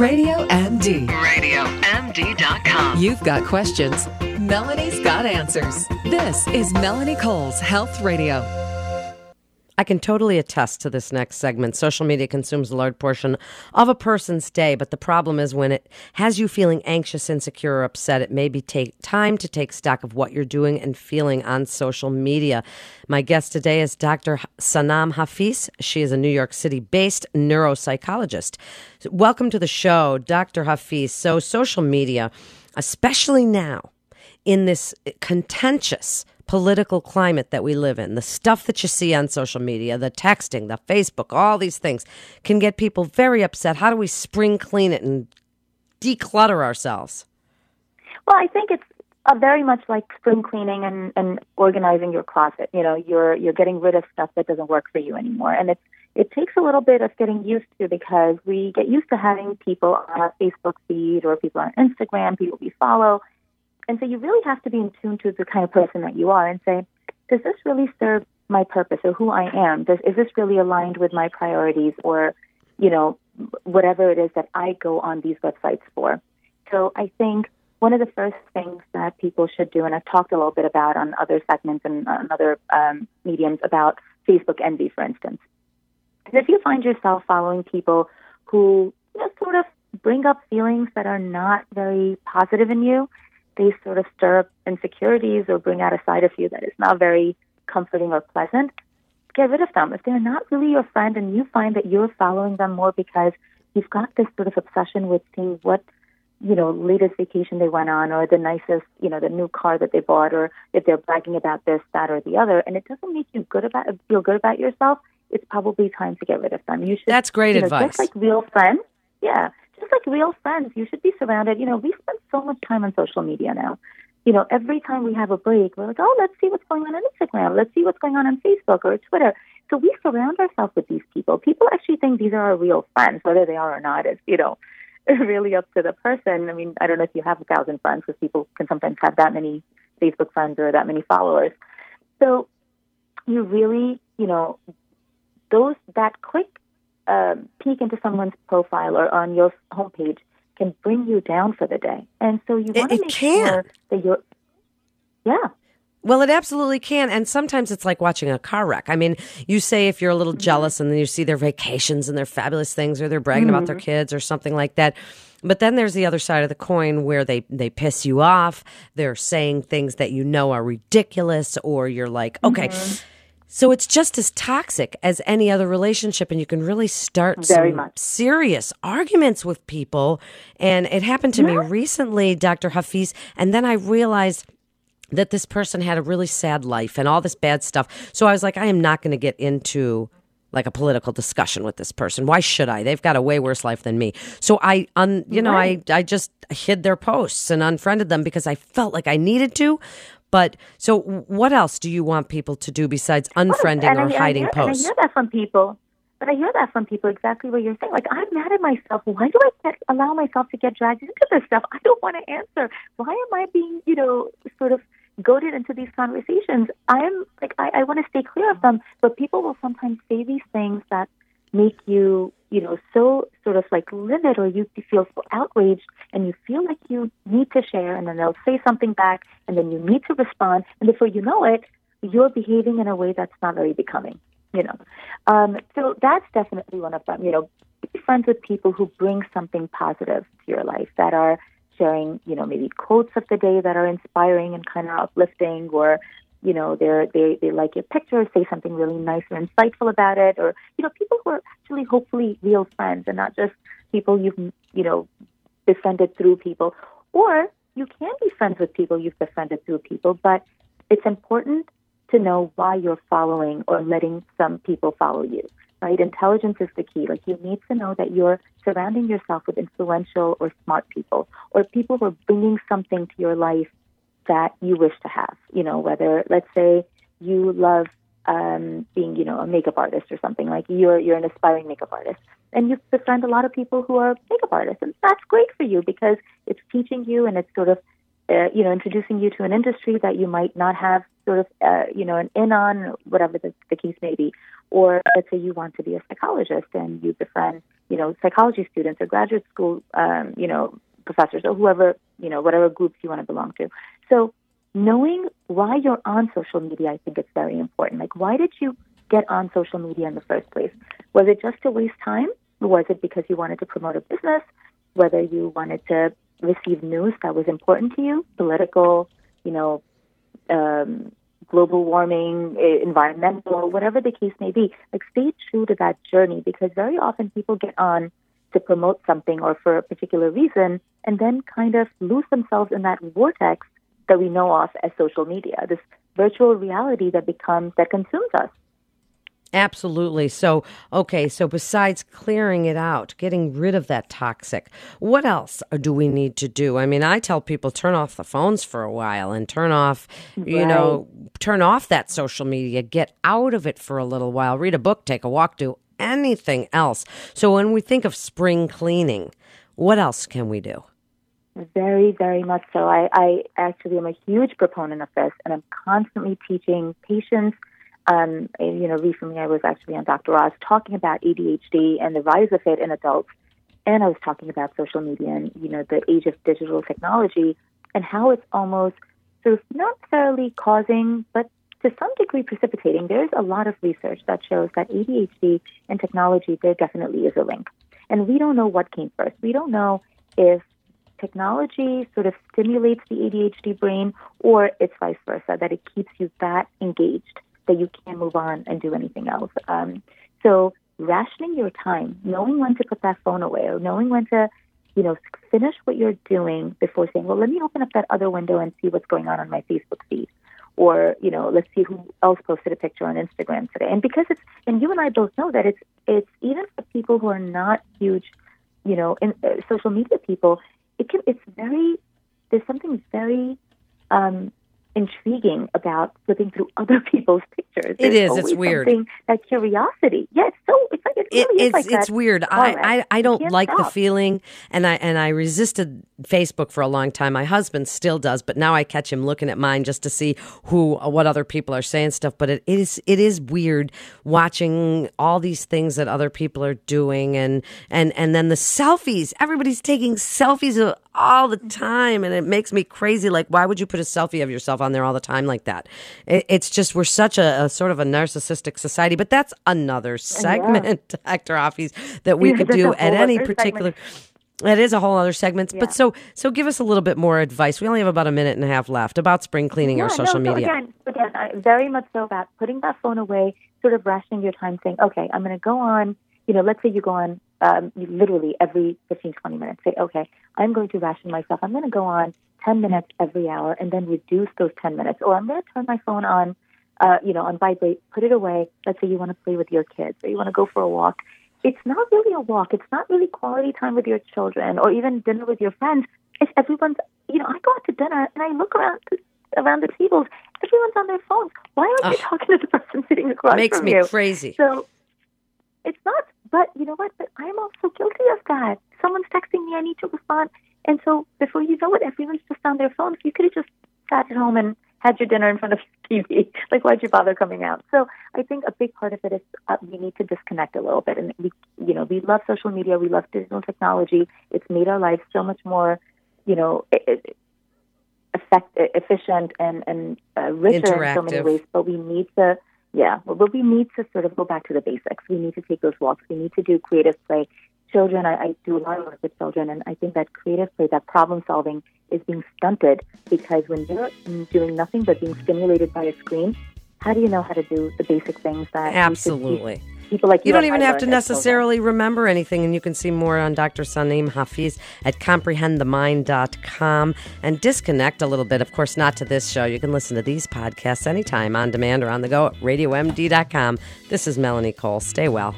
RadioMD. RadioMD.com. You've got questions. Melanie's got answers. This is Melanie Cole's Health Radio. I can totally attest to this next segment. Social media consumes a large portion of a person's day, but the problem is when it has you feeling anxious, insecure, or upset, it may take time to take stock of what you're doing and feeling on social media. My guest today is Dr. Sanam Hafeez. She is a New York City-based neuropsychologist. Welcome to the show, Dr. Hafeez. So social media, especially now, in this contentious political climate that we live in, the stuff that you see on social media, the texting, the Facebook, all these things can get people very upset. How do we spring clean it and declutter ourselves? Well, I think it's very much like spring cleaning and organizing your closet. You know, you're getting rid of stuff that doesn't work for you anymore. And it takes a little bit of getting used to, because we get used to having people on our Facebook feed or people on Instagram, people we follow. And so you really have to be in tune to the kind of person that you are and say, does this really serve my purpose or who I am? Is this really aligned with my priorities or, you know, whatever it is that I go on these websites for? So I think one of the first things that people should do, and I've talked a little bit about on other segments and on other mediums about Facebook envy, for instance. And if you find yourself following people who just sort of bring up feelings that are not very positive in you, they sort of stir up insecurities or bring out a side of you that is not very comforting or pleasant, get rid of them. If they're not really your friend and you find that you're following them more because you've got this sort of obsession with seeing what, you know, latest vacation they went on or the nicest, you know, the new car that they bought, or if they're bragging about this, that, or the other, and it doesn't make you feel good about yourself, it's probably time to get rid of them. You should. That's great advice. Just like real friends. Yeah. Just like real friends, you should be surrounded. You know, we spend so much time on social media now. You know, every time we have a break, we're like, oh, let's see what's going on Instagram. Let's see what's going on Facebook or Twitter. So we surround ourselves with these people. People actually think these are our real friends, whether they are or not. It's, you know, really up to the person. I mean, I don't know if you have 1,000 friends, because people can sometimes have that many Facebook friends or that many followers. So you really, you know, those that quick peek into someone's profile or on your homepage can bring you down for the day. And so you want to make sure that you're... Yeah. Well, it absolutely can. And sometimes it's like watching a car wreck. I mean, you say if you're a little jealous and then you see their vacations and their fabulous things, or they're bragging about their kids or something like that. But then there's the other side of the coin where they piss you off. They're saying things that you know are ridiculous, or you're like, okay... So it's just as toxic as any other relationship, and you can really start some serious arguments with people. And it happened to me recently, Dr. Hafeez, and then I realized that this person had a really sad life and all this bad stuff. So I was like, I am not going to get into like a political discussion with this person. Why should I? They've got a way worse life than me. So I just hid their posts and unfriended them because I felt like I needed to. But so what else do you want people to do besides unfriending or hiding posts? I hear that from people, exactly what you're saying. Like, I'm mad at myself. Why do I allow myself to get dragged into this stuff? I don't want to answer. Why am I being, you know, sort of goaded into these conversations? I want to stay clear of them. But people will sometimes say these things that make you, you know, so sort of like livid, or you feel so outraged and you feel like you need to share, and then they'll say something back and then you need to respond. And before you know it, you're behaving in a way that's not very becoming, you know. So that's definitely one of them, you know, be friends with people who bring something positive to your life, that are sharing, you know, maybe quotes of the day that are inspiring and kind of uplifting, or, you know, they like your picture, say something really nice or insightful about it, or, you know, people who are actually hopefully real friends and not just people you've, you know, befriended through people. Or you can be friends with people you've befriended through people, but it's important to know why you're following or letting some people follow you, right? Intelligence is the key. Like, you need to know that you're surrounding yourself with influential or smart people, or people who are bringing something to your life that you wish to have, you know, whether, let's say, you love being, you know, a makeup artist or something, like you're an aspiring makeup artist, and you befriend a lot of people who are makeup artists, and that's great for you because it's teaching you and it's sort of introducing you to an industry that you might not have sort of, an in on, whatever the case may be. Or let's say you want to be a psychologist and you befriend, psychology students or graduate school, professors or whoever, whatever groups you want to belong to. So knowing why you're on social media, I think it's very important. Like, why did you get on social media in the first place? Was it just to waste time? Was it because you wanted to promote a business? Whether you wanted to receive news that was important to you, political, global warming, environmental, whatever the case may be, like stay true to that journey, because very often people get on to promote something or for a particular reason and then kind of lose themselves in that vortex that we know of as social media, this virtual reality that consumes us. Absolutely. So, okay, so besides clearing it out, getting rid of that toxic, what else do we need to do? I mean, I tell people turn off the phones for a while and turn off, turn off that social media, get out of it for a little while, read a book, take a walk, do anything else. So when we think of spring cleaning, what else can we do? Very, very much so. I actually am a huge proponent of this, and I'm constantly teaching patients. Recently I was actually on Dr. Oz talking about ADHD and the rise of it in adults. And I was talking about social media and, the age of digital technology and how it's almost sort of not necessarily causing, but to some degree precipitating. There's a lot of research that shows that ADHD and technology, there definitely is a link. And we don't know what came first. We don't know if technology sort of stimulates the ADHD brain or it's vice versa, that it keeps you that engaged that you can't move on and do anything else. So rationing your time, knowing when to put that phone away or knowing when to, finish what you're doing before saying, well, let me open up that other window and see what's going on my Facebook feed. Or, let's see who else posted a picture on Instagram today. And because and you and I both know that it's even for people who are not huge, social media people, there's something very, intriguing about flipping through other people's pictures. It's weird. That curiosity. Yes. Yeah, so it's like it's weird. I don't like the feeling, and I resisted Facebook for a long time. My husband still does, but now I catch him looking at mine just to see what other people are saying stuff. But it is weird watching all these things that other people are doing, and then the selfies. Everybody's taking selfies all the time, and it makes me crazy. Like, why would you put a selfie of yourself on there all the time like that? It's just we're such a sort of a narcissistic society. But that's another segment, yeah. Dr. Hafeez, that we could do at any particular. That is a whole other segment. Yeah. But so give us a little bit more advice. We only have about a minute and a half left about spring cleaning our social media. So again, very much so about putting that phone away, sort of rationing your time, saying, okay, I'm going to go on. Let's say you go on literally every 15, 20 minutes. Say, okay, I'm going to ration myself. I'm going to go on 10 minutes every hour and then reduce those 10 minutes. Or I'm going to turn my phone on, on vibrate, put it away. Let's say you want to play with your kids or you want to go for a walk. It's not really a walk. It's not really quality time with your children or even dinner with your friends. It's everyone's, I go out to dinner and I look around the tables. Everyone's on their phones. Why aren't you talking to the person sitting across from you? Makes me crazy. So it's not, but you know what? But I'm also guilty of that. Someone's texting me. I need to respond. And so before you know it, everyone's just on their phone. You could have just sat at home and had your dinner in front of your TV. Like, why'd you bother coming out? So I think a big part of it is we need to disconnect a little bit. And we love social media. We love digital technology. It's made our lives so much more, efficient and richer in so many ways. But we need to. Yeah, but we need to sort of go back to the basics. We need to take those walks. We need to do creative play. Children, I do a lot of work with children, and I think that creative play, that problem solving is being stunted because when you're doing nothing but being stimulated by a screen, how do you know how to do the basic things that absolutely people like you don't even have to necessarily remember anything, and you can see more on Dr. Sanam Hafeez at ComprehendTheMind.com and disconnect a little bit. Of course, not to this show. You can listen to these podcasts anytime on demand or on the go at RadioMD.com. This is Melanie Cole. Stay well.